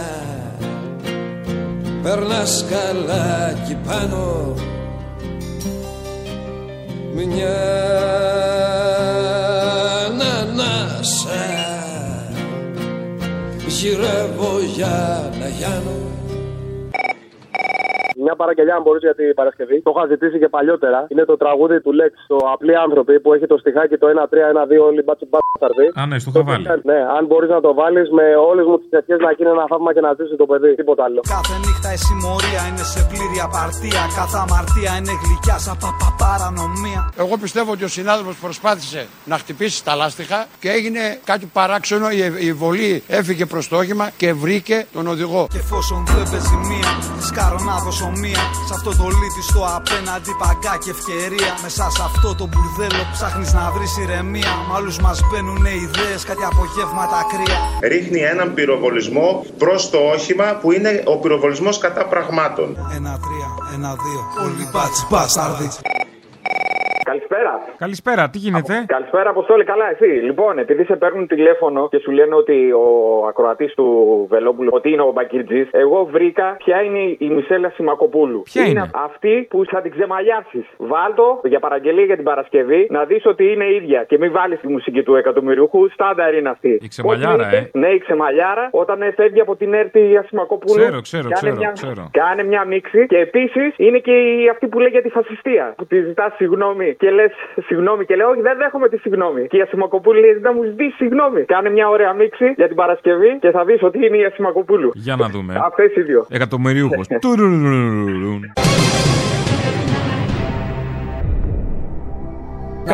περνάς καλά κι πάνω μια ανανάσα. Γυρεύω για να γιάνω. Μια παραγγελιά, αν μπορείς, για την Παρασκευή. Το είχα ζητήσει και παλιότερα. Είναι το τραγούδι του Λέξ, το Απλοί Άνθρωποι, που έχει το στιχάκι το 1-3-1-2, όλοι μπάτσου μπάτσου. Α, ναι, στο είχα βάλει. Ναι, αν μπορείς να το βάλεις με όλες μου τις ευχές να γίνει ένα θαύμα και να ζήσει το παιδί. Τίποτα άλλο. Κάθε νύχτα η συμμορία είναι σε πλήρη απαρτία. Κάθε αμαρτία είναι γλυκιά σαν παρανομία. Εγώ πιστεύω ότι ο συνάδελφος προσπάθησε να χτυπήσει τα λάστιχα και έγινε κάτι παράξενο. Η βολή έφυγε προς το όχημα και βρήκε τον οδηγό. Και εφόσον δεν παίζει μία, σκαρονάδος σε αυτό το λίτιστο απέναντι παγκά και ευκαιρία. Μέσα σε αυτό το μπουρδέλο ψάχνεις να βρεις ηρεμία. Μ' άλλους μας μπαίνουνε ιδέες, κάτι απογεύματα κρύα. Ρίχνει έναν πυροβολισμό προς το όχημα που είναι ο πυροβολισμός κατά πραγμάτων. 1-3, 1-2, όλοι μπάτσι μπάσταρδι. Καλησπέρα. Καλησπέρα, τι γίνεται? Καλησπέρα, Αποστόλη, καλά, εσύ. Λοιπόν, επειδή σε παίρνουν τηλέφωνο και σου λένε ότι ο ακροατής του Βελόπουλου ότι είναι ο Μπακίτζης, εγώ βρήκα ποια είναι η Μισέλ Ασημακοπούλου. Ποια είναι? Αυτή που θα την ξεμαλιάσεις. Βάλτο για παραγγελία για την Παρασκευή να δεις ότι είναι ίδια. Και μην βάλεις τη μουσική του εκατομμυριούχου, στάνταρ είναι αυτή. Η ξεμαλιάρα, ναι, η ξεμαλιάρα, όταν φεύγει από την ΕΡΤ η Ασημακοπούλου. Ξέρω. Κάνε μια μίξη. Και επίσης είναι και αυτή που λέει για τη φασιστία, που τη ζητά συγγνώμη. Και λες συγγνώμη και λέω: όχι, δεν δέχομαι τη συγγνώμη. Και η Ασημακοπούλου λέει: δεν μου δει συγγνώμη. Κάνε μια ωραία μίξη για την Παρασκευή και θα δεις ότι είναι η Ασημακοπούλου. Για να δούμε. Αυτές οι δύο. Εκατομμυριούχος.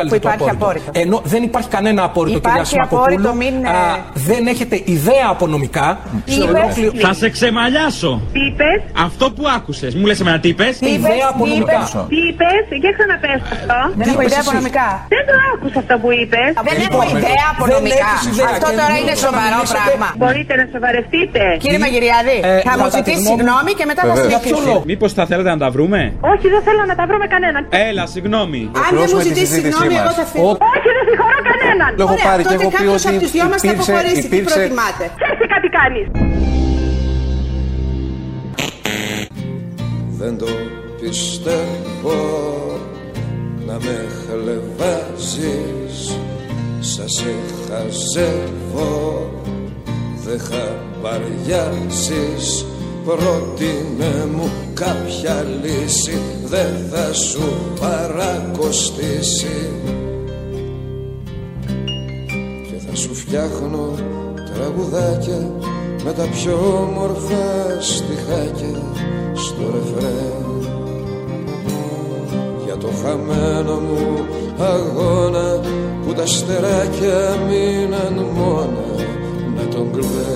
Που υπάρχει απόρριτο. Ενώ δεν υπάρχει κανένα απόρριτο, κυρία Ασημακοπούλου. Δεν έχετε ιδέα απονομικά. Θα σε ξεμαλιάσω. Τι είπες? Αυτό που άκουσες. Μου λες εμένα τι είπες? Ιδέα απονομικά. Τι είπες? Για ξαναπες αυτό. Δεν έχω ιδέα απονομικά. Δεν το άκουσα αυτό που είπες. Δεν έχω ιδέα απονομικά. Αυτό τώρα είναι σοβαρό πράγμα. Μπορείτε να σοβαρευτείτε. Κύριε Μαγειριάδη, θα μου ζητήσει συγγνώμη και μετά θα συνεχίσει. Μήπως θα θέλετε να τα βρούμε? Όχι, δεν θέλω να τα βρούμε κανέναν. Έλα, συγγνώμη. Αν δεν μου ζητήσει συγγνώμη. Όχι, δεν συγχωρώ κανέναν. Λόγω πάρει και εγώ πει ότι υπήρξε. Ξέρετε κάτι κάνεις. Δεν το πιστεύω να με χλεβάζεις. Σα σε χαζεύω, δεν χαμπαριάζεις. Πρότεινε μου κάποια λύση, δεν θα σου παρακοστήσει. Και θα σου φτιάχνω τραγουδάκια με τα πιο όμορφα στιχάκια στο ρεφρέν. Για το χαμένο μου αγώνα που τα στεράκια μείναν μόνα με τον κλουβέ.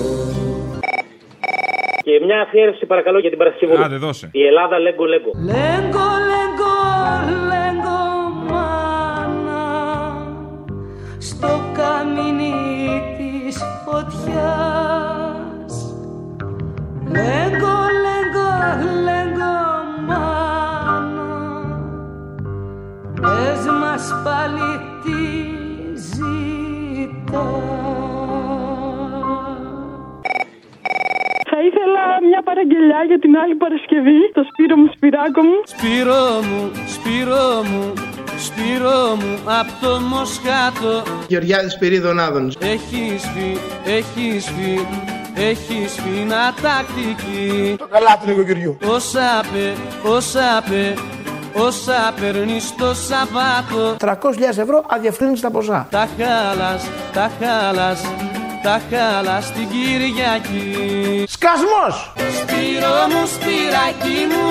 Και μια αφιέρωση παρακαλώ για την Παρασκευή. Άντε, δώσε. Η Ελλάδα λέγκο λέγκο. Λέγκο λέγκο λέγκο μάνα, στο καμίνι της φωτιάς. Λέγκο λέγκο λέγκο μάνα, πες μας πάλι τι ζητάς. Θα ήθελα μια παραγγελιά για την άλλη Παρασκευή, το Σπύρο μου, Σπυράκο μου. Σπύρο μου, Σπύρο μου, Σπύρο μου, απ' το Μοσχάτο. Γεωργιάδης Πυρίδων, Άδωνης. Έχεις φύ, έχεις φύ, έχεις φύνα τακτική. Το καλά του νοικοκυριού. Όσα πε, όσα πε, όσα παίρνεις το Σαββάτο. 300.000 ευρώ αδιευκρίνηστα ποσά. Τα χάλας, τα χάλας. Τα χάλα στην Κυριακή. Σκασμός! Σπύρο μου, Σπυράκι μου,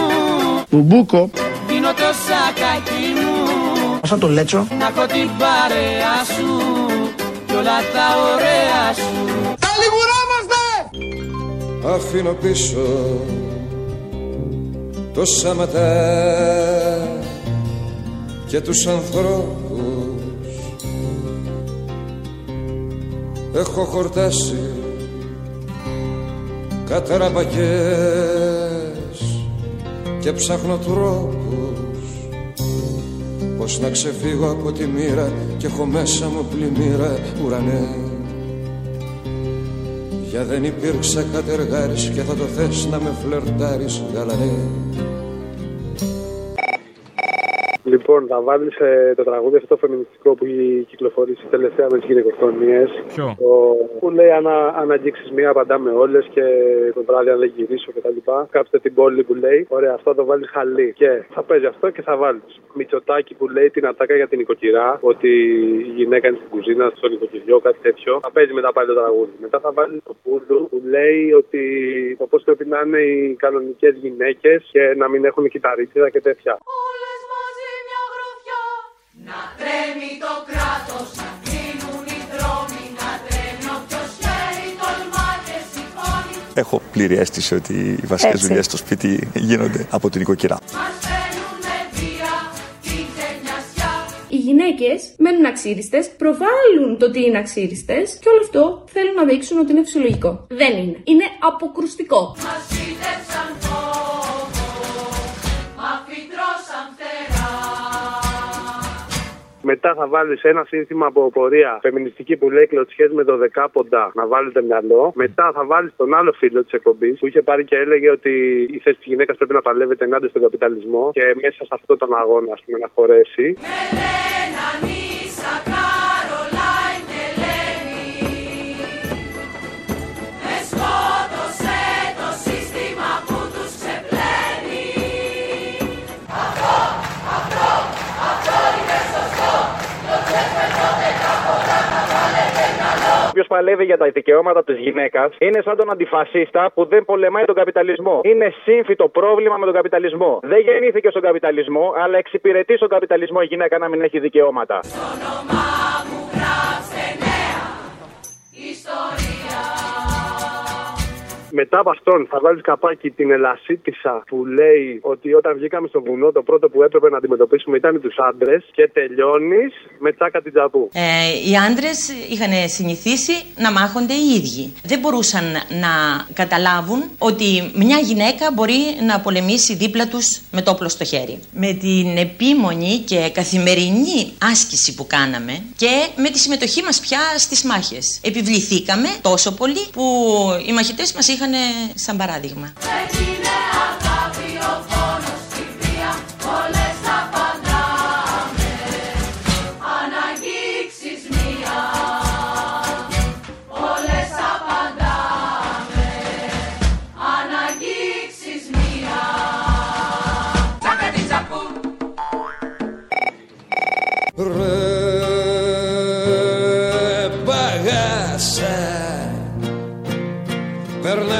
μπουμπούκο, δίνω το σακάκι μου. Σαν το λέτσο. Να έχω την παρέα σου κι όλα τα ωραία σου. Τα λιγουράμαστε! Αφήνω πίσω το σαματά και τους ανθρώπους. Έχω χορτάσει καταραμπακές και ψάχνω τρόπους πως να ξεφύγω από τη μοίρα και έχω μέσα μου πλημμύρα ουρανέ. Για δεν υπήρξα κατεργάρης και θα το θες να με φλερτάρεις γαλανέ. Λοιπόν, θα βάλεις το τραγούδι αυτό το φεμινιστικό που έχει κυκλοφορήσει τελευταία με τις γυναικοκτονίες. Ποιο? Που λέει αν αγγίξεις μία, απαντάμε όλες και το βράδυ αν δεν γυρίσω κτλ. Κάψτε την πόλη που λέει. Ωραία, αυτό θα το βάλεις χαλί. Και θα παίζει αυτό και θα βάλεις Μητσοτάκη που λέει την ατάκα για την οικοκυρά. Ότι η γυναίκα είναι στην κουζίνα, στον οικοκυριό, κάτι τέτοιο. Θα παίζει μετά πάλι το τραγούδι. Μετά θα βάλεις το πούλου που λέει ότι το πώς πρέπει να είναι οι κανονικές γυναίκες και να μην έχουν κυταρίτσιδα και τέτοια. Όλες μαζί μια γροθιά. Να τρέμει το κράτος, να κλείνουν οι δρόμοι, να τρέμει όποιος χέρι τολμά και σηκώνει. Έχω πλήρη αίσθηση ότι οι βασικές δουλειές στο σπίτι γίνονται από την οικοκυρά. Οι γυναίκες μένουν αξίριστες, προβάλλουν το τι είναι αξίριστες και όλο αυτό θέλουν να δείξουν ότι είναι φυσιολογικό. Δεν είναι. Είναι αποκρουστικό. Μετά θα βάλεις ένα σύνθημα από πορεία φεμινιστική που λέει κλωτσιές με 12 ποντά. Να βάλετε μυαλό. Μετά θα βάλεις τον άλλο φίλο της εκπομπής που είχε πάρει και έλεγε ότι η θέση της γυναίκας πρέπει να παλεύεται ενάντια στον καπιταλισμό και μέσα σε αυτόν τον αγώνα, ας πούμε, να χωρέσει. Όποιος παλεύει για τα δικαιώματα της γυναίκας είναι σαν τον αντιφασίστα που δεν πολεμάει τον καπιταλισμό. Είναι σύμφυτο πρόβλημα με τον καπιταλισμό. Δεν γεννήθηκε στον καπιταλισμό, αλλά εξυπηρετεί στον καπιταλισμό η γυναίκα να μην έχει δικαιώματα. Στο όνομά μου γράψε νέα ιστορία. Μετά από αυτόν θα βάλεις καπάκι την Ελασίτισσα που λέει ότι όταν βγήκαμε στο βουνό το πρώτο που έπρεπε να αντιμετωπίσουμε ήταν τους άντρες και τελειώνεις με τσάκα την τζαπού. Οι άντρες είχαν συνηθίσει να μάχονται οι ίδιοι. Δεν μπορούσαν να καταλάβουν ότι μια γυναίκα μπορεί να πολεμήσει δίπλα τους με το όπλο στο χέρι. Με την επίμονη και καθημερινή άσκηση που κάναμε και με τη συμμετοχή μας πια στις μάχες. Επιβληθήκαμε τόσο πολύ που οι μαχητές μας είχαν σαν παράδειγμα.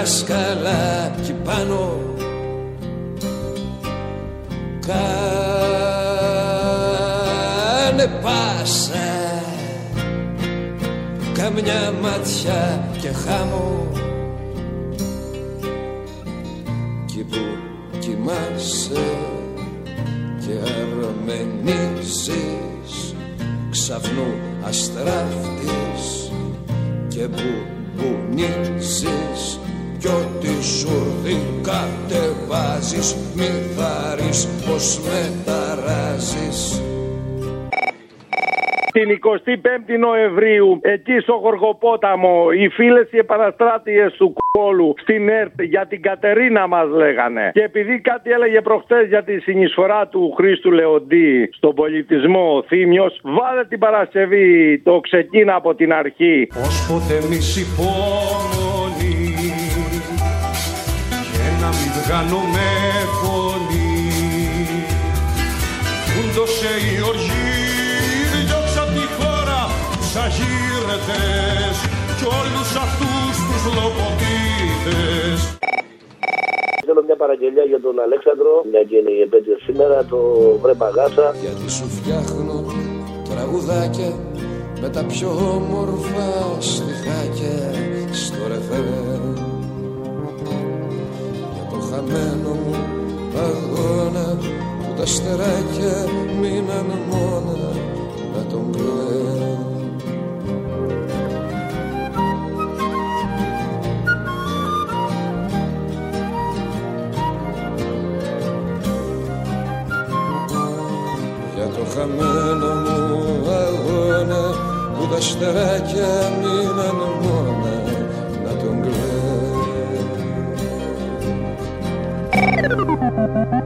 Σκαλάκι πάνω κάνε πάσα καμιά ματιά και χάμω κι που κοιμάσαι και αρμενίζεις ξαφνού αστράφτης και που μπουνίζεις κι ό,τι σουρδί κατεβάζεις μη θάρεις πως μεταράζεις. Την 25η Νοεμβρίου, εκεί στο Γοργοπόταμο, οι φίλες οι επαναστράτιες του κόλου στην ΕΡΤ για την Κατερίνα μας λέγανε. Και επειδή κάτι έλεγε προχτές για τη συνεισφορά του Χρήστου Λεοντή στον πολιτισμό ο Θήμιος, βάλε την Παρασκευή το ξεκίνα από την αρχή. Ως ποτέ μη συμπώνει και να μην βγάλω με φωνή κούντωσε η οργή. Σαγύρετες κι όλους αυτούς τους λοποδίτες. Θέλω μια παραγγελία για τον Αλέξανδρο, μια και είναι η επέτειος σήμερα, το βρε παγάσα. Γιατί σου φτιάχνω τραγουδάκια με τα πιο όμορφα στιχάκια στο ρεφέ. Για το χαμένο μου αγώνα που τα στεράκια μείναν μόνα να τον κλαίω. Χαμένα μου αγώνα που τα στεράκια μείναν μόνα να τον κλαίω.